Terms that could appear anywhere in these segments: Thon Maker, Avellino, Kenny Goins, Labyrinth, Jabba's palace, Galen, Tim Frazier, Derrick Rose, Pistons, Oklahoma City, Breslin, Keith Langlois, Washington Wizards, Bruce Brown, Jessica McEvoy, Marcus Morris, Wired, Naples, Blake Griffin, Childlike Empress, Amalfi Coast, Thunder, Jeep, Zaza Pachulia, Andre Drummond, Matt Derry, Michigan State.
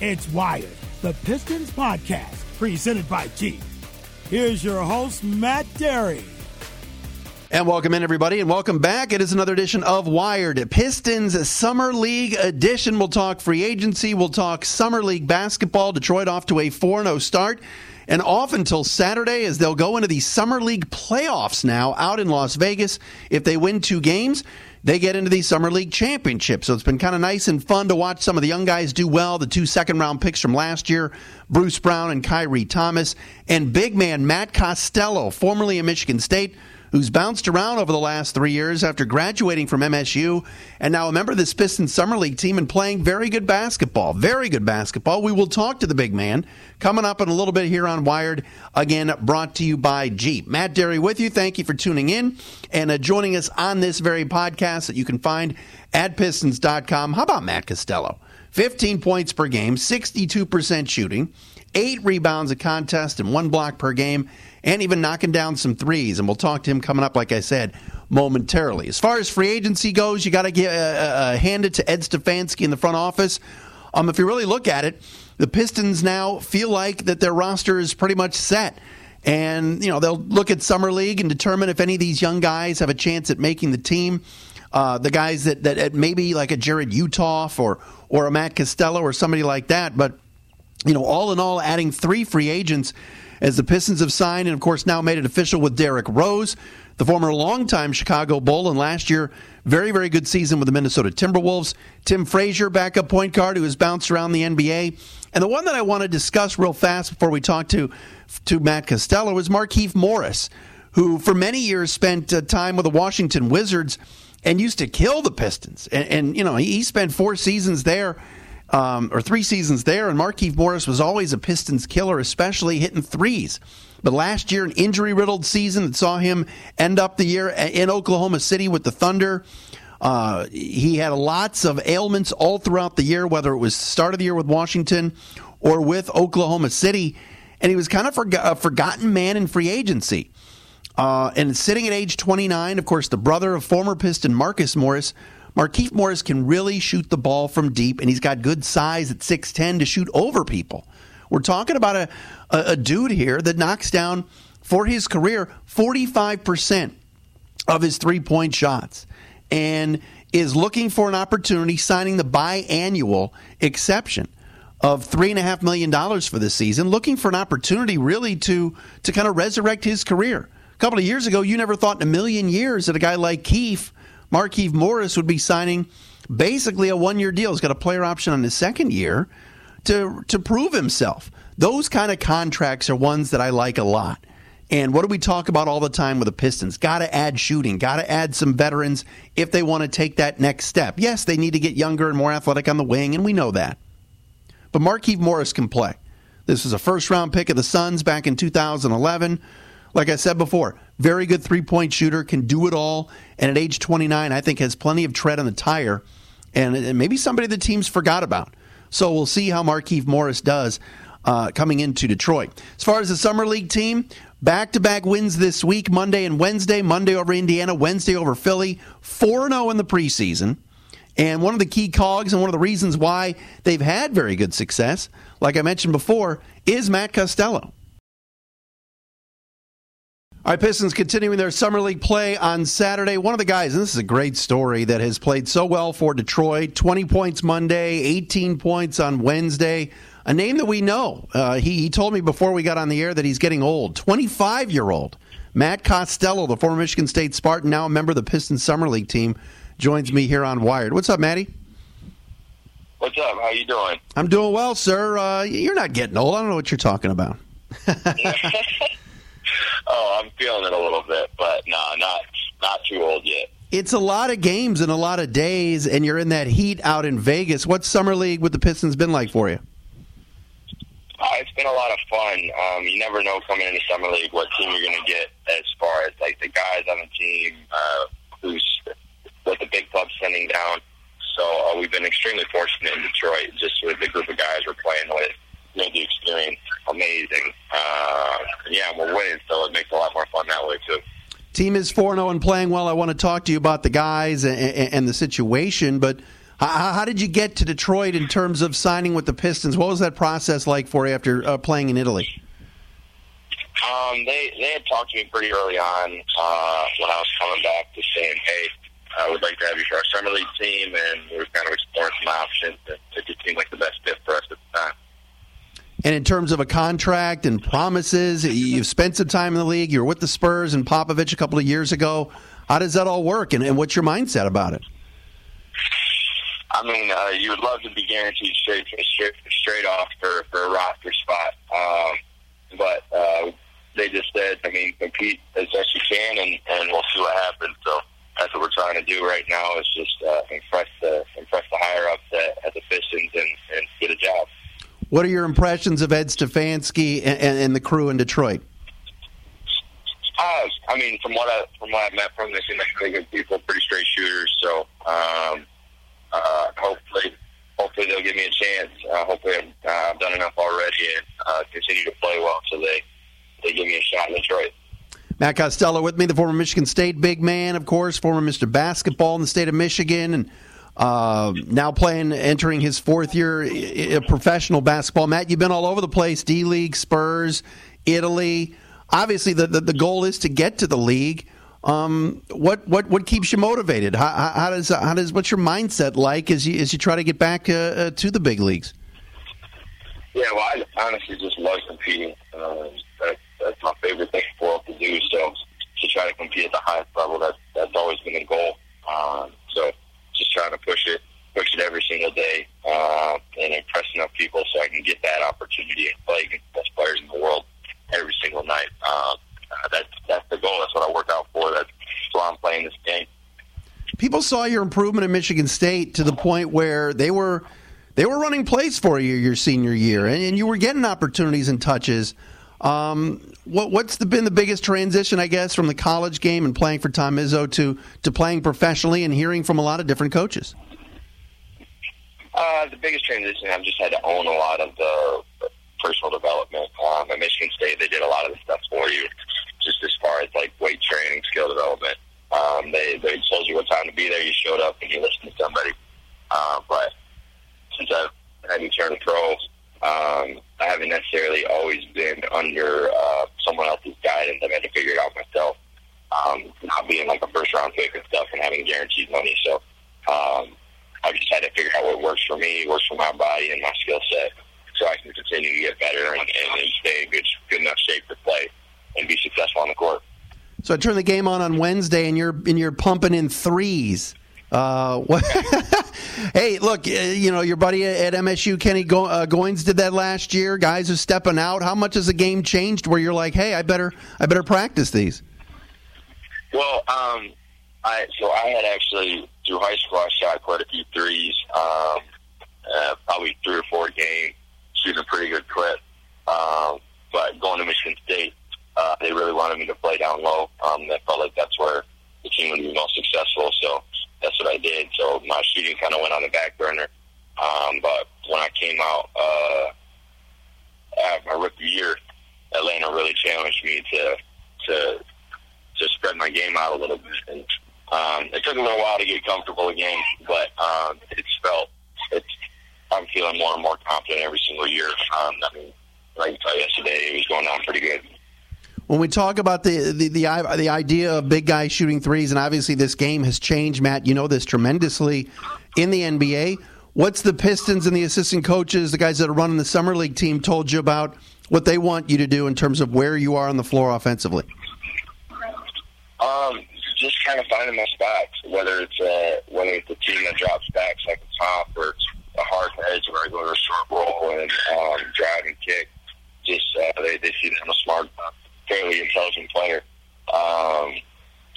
It's Wired, the Pistons podcast, presented by Jeep. Here's your host, Matt Derry. And welcome in, everybody, and welcome back. It is another edition of Wired, Pistons Summer League edition. We'll talk free agency. We'll talk Summer League basketball. Detroit off to a 4-0 start. And off until Saturday as they'll go into the Summer League playoffs now out in Las Vegas. If they win two games, they get into the Summer League championship. So it's been kind of nice and fun to watch some of the young guys do well. The 2 second-round picks from last year, Bruce Brown and Khyri Thomas. And big man Matt Costello, formerly of Michigan State, who's bounced around over the last 3 years after graduating from MSU, and now a member of this Pistons Summer League team and playing very good basketball. Very good basketball. We will talk to the big man coming up in a little bit here on Wired, again brought to you by Jeep. Matt Derry with you. Thank you for tuning in and joining us on this very podcast that you can find at Pistons.com. How about Matt Costello? 15 points per game, 62% shooting, 8 rebounds a contest, and 1 block per game, and even knocking down some threes. And we'll talk to him coming up, like I said, momentarily. As far as free agency goes, you got to hand it to Ed Stefanski in the front office. If you really look at it, the Pistons now feel like that their roster is pretty much set. And, you know, they'll look at Summer League and determine if any of these young guys have a chance at making the team. The guys that maybe like a Jared Uthoff or a Matt Costello or somebody like that. But, you know, all in all, adding 3 free agents as the Pistons have signed and, of course, now made it official with Derrick Rose, the former longtime Chicago Bull, and last year, very, very good season with the Minnesota Timberwolves. Tim Frazier, backup point guard, who has bounced around the NBA. And the one that I want to discuss real fast before we talk to Matt Costello is Markieff Morris, who for many years spent time with the Washington Wizards and used to kill the Pistons. And you know, he spent 4 seasons there, or 3 seasons there, and Markieff Morris was always a Pistons killer, especially hitting threes. But last year, an injury-riddled season that saw him end up the year in Oklahoma City with the Thunder. He had lots of ailments all throughout the year, whether it was start of the year with Washington or with Oklahoma City. And he was kind of a forgotten man in free agency. And sitting at age 29, of course, the brother of former Piston Marcus Morris, Markieff Morris can really shoot the ball from deep, and he's got good size at 6'10" to shoot over people. We're talking about a dude here that knocks down, for his career, 45% of his three-point shots and is looking for an opportunity, signing the biannual exception of $3.5 million for this season, looking for an opportunity really to kind of resurrect his career. A couple of years ago, you never thought in a million years that a guy like Markieff Morris would be signing basically a one-year deal. He's got a player option on his second year to prove himself. Those kind of contracts are ones that I like a lot. And what do we talk about all the time with the Pistons? Got to add shooting. Got to add some veterans if they want to take that next step. Yes, they need to get younger and more athletic on the wing, and we know that. But Markieff Morris can play. This was a first-round pick of the Suns back in 2011. Like I said before, very good three-point shooter, can do it all, and at age 29, I think has plenty of tread on the tire, and maybe somebody the team's forgot about. So we'll see how Markieff Morris does coming into Detroit. As far as the Summer League team, back-to-back wins this week, Monday and Wednesday. Monday over Indiana, Wednesday over Philly, 4-0 in the preseason. And one of the key cogs and one of the reasons why they've had very good success, like I mentioned before, is Matt Costello. All right, Pistons continuing their Summer League play on Saturday. One of the guys, and this is a great story, that has played so well for Detroit, 20 points Monday, 18 points on Wednesday, a name that we know. He told me before we got on the air that he's getting old, 25-year-old. Matt Costello, the former Michigan State Spartan, now a member of the Pistons Summer League team, joins me here on Wired. What's up, Matty? What's up? How you doing? I'm doing well, sir. You're not getting old. I don't know what you're talking about. Oh, I'm feeling it a little bit, but no, not too old yet. It's a lot of games and a lot of days, and you're in that heat out in Vegas. What's Summer League with the Pistons been like for you? It's been a lot of fun. You never know coming into Summer League what team you're going to get as far as like the guys on the team, who's what the big club's sending down. So we've been extremely fortunate in Detroit, just with the group of guys we're playing with. Made the experience amazing. We're winning, so it makes a lot more fun that way, too. Team is 4-0 and playing well. I want to talk to you about the guys and the situation, but How did you get to Detroit in terms of signing with the Pistons? What was that process like for you after playing in Italy? They had talked to me pretty early on when I was coming back, just saying, hey, I would like to have you for our summer league team, and we were kind of exploring some options that just seemed like the best fit for us at the time. And in terms of a contract and promises, you've spent some time in the league. You were with the Spurs and Popovich a couple of years ago. How does that all work, and what's your mindset about it? I mean, you would love to be guaranteed straight off for a roster spot. But they just said, I mean, compete as best you can, and we'll see what happens. So that's what we're trying to do right now is just impress the higher-ups at the Pistons and get a job. What are your impressions of Ed Stefanski and the crew in Detroit? I mean, from what I've met from them, they seem like really good people, pretty straight shooters. So hopefully they'll give me a chance. Hopefully I've done enough already and continue to play well so they give me a shot in Detroit. Matt Costello with me, the former Michigan State big man, of course, former Mr. Basketball in the state of Michigan, and now entering his fourth year of professional basketball. Matt, you've been all over the place, D-League, Spurs, Italy. Obviously, the goal is to get to the league. What keeps you motivated? How does what's your mindset like as you try to get back to the big leagues? Yeah, well, I honestly just love competing. That's my favorite thing for us to do. So to try to compete at the highest level, that's always been the goal. So just trying to push it every single day, and impress enough people so I can get that opportunity and play against the best players in the world every single night. That's the goal. That's what I work out for. That's why I'm playing this game. People saw your improvement at Michigan State to the point where they were running plays for you your senior year, and you were getting opportunities and touches. What's been the biggest transition, I guess, from the college game and playing for Tom Izzo to playing professionally and hearing from a lot of different coaches? The biggest transition, I've just had to own a lot of the personal development. At Michigan State, they did a lot of the stuff for you, just as far as like weight training, skill development. They told you what time to be there. You showed up and you listened to somebody. But since I've had me turn pro, I haven't necessarily always been under someone else's guidance. I've had to figure it out myself, not being like a first-round pick and stuff and having guaranteed money. So I've just had to figure out what works for me, works for my body and my skill set, so I can continue to get better and stay in good enough shape to play and be successful on the court. So I turn the game on Wednesday, and you're pumping in threes. Hey, look, you know, your buddy at MSU, Kenny Goins, did that last year. Guys are stepping out. How much has the game changed where you're like, hey, I better practice these? Well, I had actually, through high school, I shot quite a few threes, probably 3 or 4 games, shooting a pretty good clip. But going to Michigan State, they really wanted me to play down low. I felt like that's where the team would be most successful, so that's what I did. So my shooting kind of went on the back burner. But when I came out my rookie year, Atlanta really challenged me to spread my game out a little bit. And it took a little while to get comfortable again, but I'm feeling more and more confident every single year. I mean, like you saw yesterday, it was going on pretty good. When we talk about the idea of big guys shooting threes, and obviously this game has changed, Matt, you know this tremendously, in the NBA, what's the Pistons and the assistant coaches, the guys that are running the summer league team, told you about what they want you to do in terms of where you are on the floor offensively? Just kind of finding my spots, whether it's a team that drops back like a top or a hard edge where I go to a short roll and drive and kick. Just they see that I'm a smart, fairly intelligent player.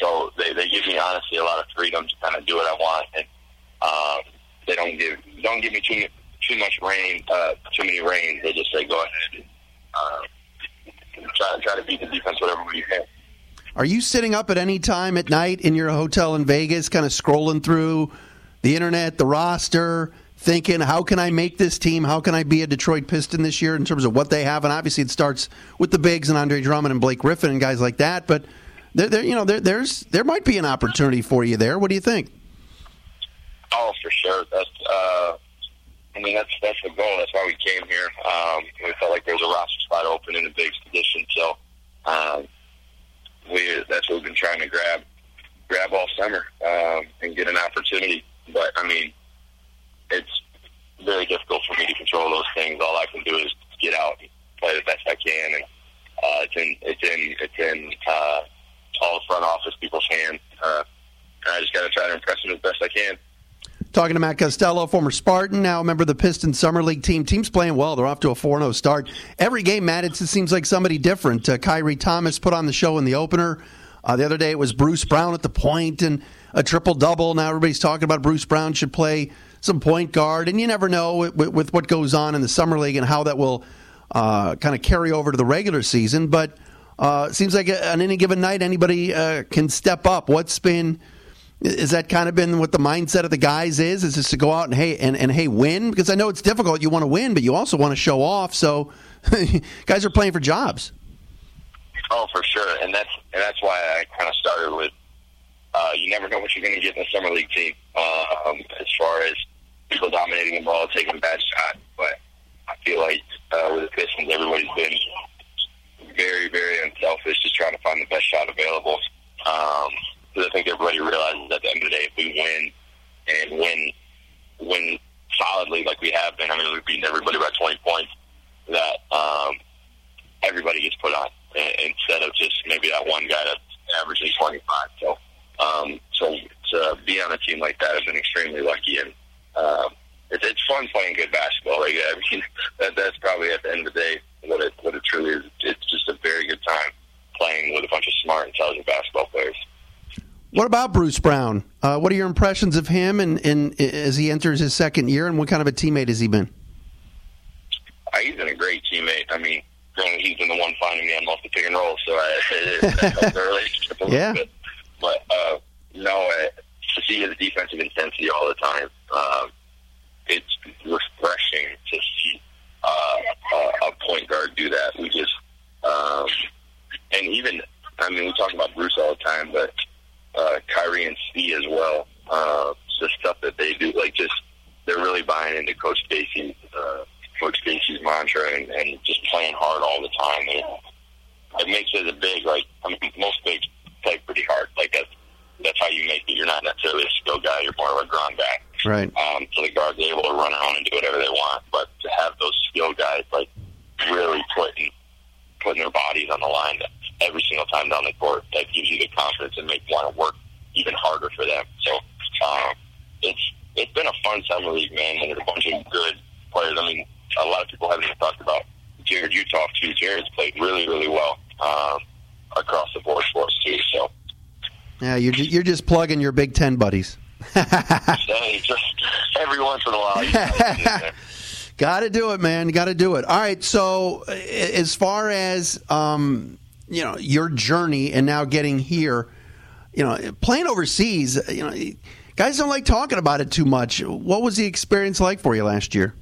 So they give me honestly a lot of freedom to kind of do what I want, and they don't give me too much rein, too many reins. They just say go ahead and try to beat the defense whatever way you can. Are you sitting up at any time at night in your hotel in Vegas, kind of scrolling through the internet, the roster, thinking, how can I make this team? How can I be a Detroit Piston this year in terms of what they have? And obviously, it starts with the bigs and Andre Drummond and Blake Griffin and guys like that. But there might be an opportunity for you there. What do you think? Oh, for sure. That's the goal. That's why we came here. We felt like there was a roster spot open in a big position, so that's what we've been trying to grab all summer and get an opportunity. But it's very difficult for me to control those things. All I can do is get out and play the best I can, and it's in all front office people's hands. I just got to try to impress them as best I can. Talking to Matt Costello, former Spartan, now a member of the Pistons Summer League team. Team's playing well. They're off to a 4-0 start. Every game, Matt, it seems like somebody different. Khyri Thomas put on the show in the opener. The other day it was Bruce Brown at the point and a triple-double. Now everybody's talking about Bruce Brown should play some point guard. And you never know with what goes on in the Summer League and how that will kind of carry over to the regular season. But it seems like on any given night anybody can step up. Is that kind of been what the mindset of the guys is? Is just to go out and win? Because I know it's difficult. You want to win, but you also want to show off. So, guys are playing for jobs. Oh, for sure, and that's why I kind of started with you never know what you're going to get in a summer league team as far as people dominating the ball, taking bad shots. But I feel like with the Pistons, everybody's been very, very unselfish, just trying to find the best shot available. I think everybody realizes at the end of the day, if we win solidly like we have been, we've beaten everybody by 20 points, that everybody gets put on instead of just maybe that one guy that's averaging 25. So to be on a team like that, I've been extremely lucky, and it's fun playing good basketball. That's probably at the end of the day what it truly is. It's just a very good time playing with a bunch of smart, intelligent basketball players. What about Bruce Brown? What are your impressions of him and as he enters his second year, and what kind of a teammate has he been? He's been a great teammate. He's been the one finding me on most of the pick and roll, so that helped our relationship a little bit. But, to see his defensive intensity all the time, it's refreshing to see a point guard do that. We just we talk about Bruce all the time, but Khyri and C as well. The stuff that they do, they're really buying into Coach Casey's mantra and just playing hard all the time. It makes it a big. Most bigs play pretty hard. That's how you make it. You're not necessarily a skill guy. You're more of a ground guy. Right. So the guards are able to run around and do whatever they want. But to have those skill guys really putting their bodies on the line every single time down the court, that gives you the confidence and makes you want to work even harder for them. So it's been a fun summer league, man. And there's a bunch of good players. A lot of people haven't even talked about Jared Uthoff too. Jared's played really, really well across the board for us too. So yeah, you're just plugging your Big Ten buddies. Every once in a while. Got to do it, man. Got to do it. All right. So as far as your journey and now getting here, playing overseas, guys don't like talking about it too much. What was the experience like for you last year?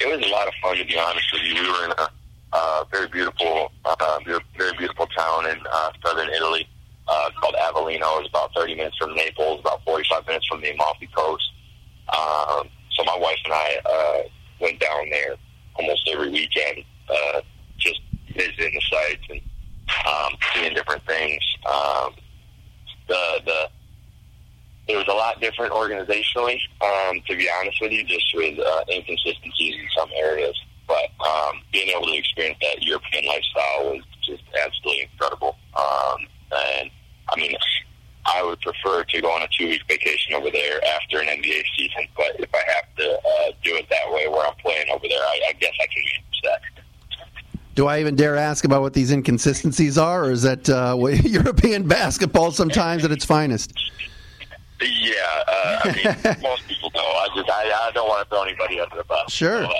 It was a lot of fun, to be honest with you. We were in a very beautiful town in southern Italy called Avellino. It was about 30 minutes from Naples, about 45 minutes from the Amalfi Coast. So my wife and I went down there almost every weekend, just visiting the sites and seeing different things. It was a lot different organizationally, to be honest with you, just with inconsistencies in some areas. But being able to experience that European lifestyle was just absolutely incredible. I would prefer to go on a 2-week vacation over there after an NBA season, but if I have to do it that way where I'm playing over there, I guess I can manage that. Do I even dare ask about what these inconsistencies are, or is that European basketball sometimes at its finest? Yeah, most people know. I don't want to throw anybody under the bus. Sure. So,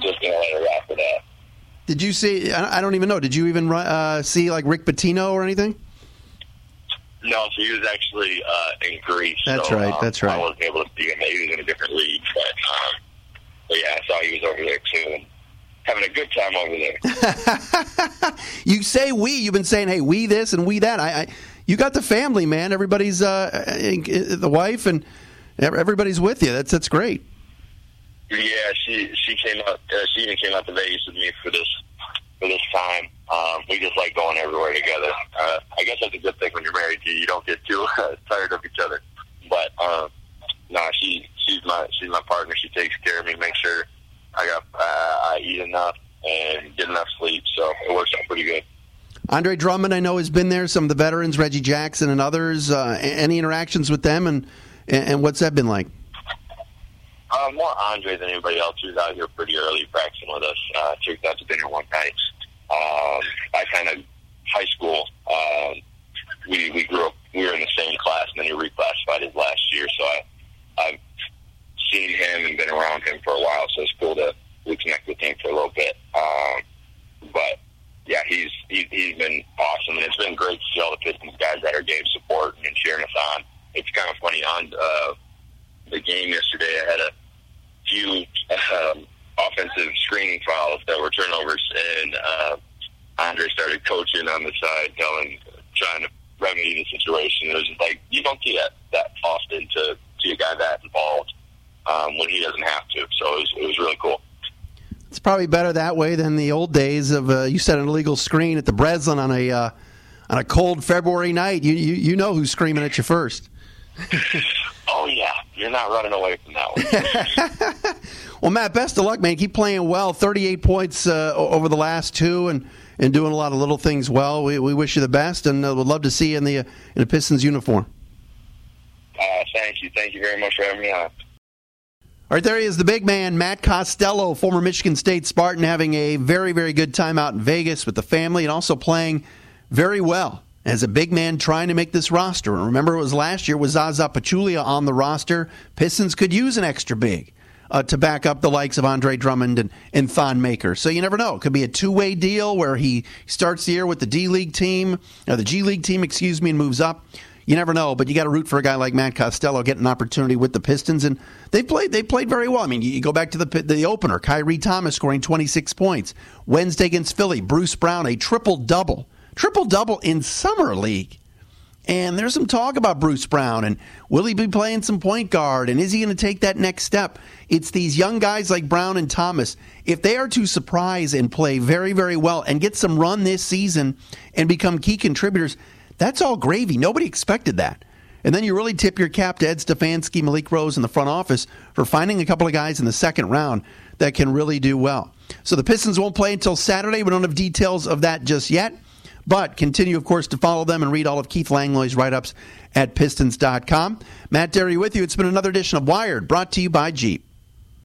just going to let it rock with that. Did you see, I don't even know, did you even see Rick Pitino or anything? No, so he was actually in Greece. That's right. I wasn't able to see him. He was in a different league. But yeah, I saw he was over there, too, and having a good time over there. You say we. You've been saying, hey, we this and we that. I you got the family, man. Everybody's the wife and everybody's with you. That's great. Yeah, she came out. She even came out to Vegas with me for this time. We just like going everywhere together. I guess that's a good thing when you're married. You don't get too tired of each other. But she's my partner. She takes care of me, makes sure I eat enough and get enough sleep. So it works out pretty good. Andre Drummond, I know, has been there. Some of the veterans, Reggie Jackson and others. Any interactions with them, and what's that been like? More Andre than anybody else. He was out here pretty early practicing with us. Took out to dinner one night. I kind of high school. We grew up. We were in the same class, and then he reclassified his last year. So I've seen him and been around him for a while. So it's cool to reconnect with him for a little bit. But yeah, he's been awesome, and it's been great to see all the Pistons guys at our game support and cheering us on. It's kind of funny on the game yesterday. I had a few offensive screening fouls that were turnovers, and Andre started coaching on the side, trying to remedy the situation. It was just like, you don't see that often to see a guy that involved when he doesn't have to. So it was really cool. It's probably better that way than the old days of you set an illegal screen at the Breslin on a cold February night. You know who's screaming at you first. Oh, yeah. You're not running away from that one. Well, Matt, best of luck, man. Keep playing well. 38 points over the last two and doing a lot of little things well. We wish you the best, and would love to see you in a Pistons uniform. Thank you. Thank you very much for having me on. All right, there he is, the big man, Matt Costello, former Michigan State Spartan, having a very, very good time out in Vegas with the family and also playing very well as a big man trying to make this roster. And remember, it was last year with Zaza Pachulia on the roster. Pistons could use an extra big to back up the likes of Andre Drummond and Thon Maker. So you never know. It could be a two-way deal where he starts the year with the G League team, and moves up. You never know, but you got to root for a guy like Matt Costello getting an opportunity with the Pistons, and they played very well. I mean, you go back to the opener, Khyri Thomas scoring 26 points. Wednesday against Philly, Bruce Brown, a triple-double. Triple-double in Summer League. And there's some talk about Bruce Brown, and will he be playing some point guard, and is he going to take that next step? It's these young guys like Brown and Thomas. If they are to surprise and play very, very well and get some run this season and become key contributors, that's all gravy. Nobody expected that. And then you really tip your cap to Ed Stefanski, Malik Rose, and the front office for finding a couple of guys in the second round that can really do well. So the Pistons won't play until Saturday. We don't have details of that just yet. But continue, of course, to follow them and read all of Keith Langlois' write-ups at Pistons.com. Matt Derry with you. It's been another edition of Wired, brought to you by Jeep.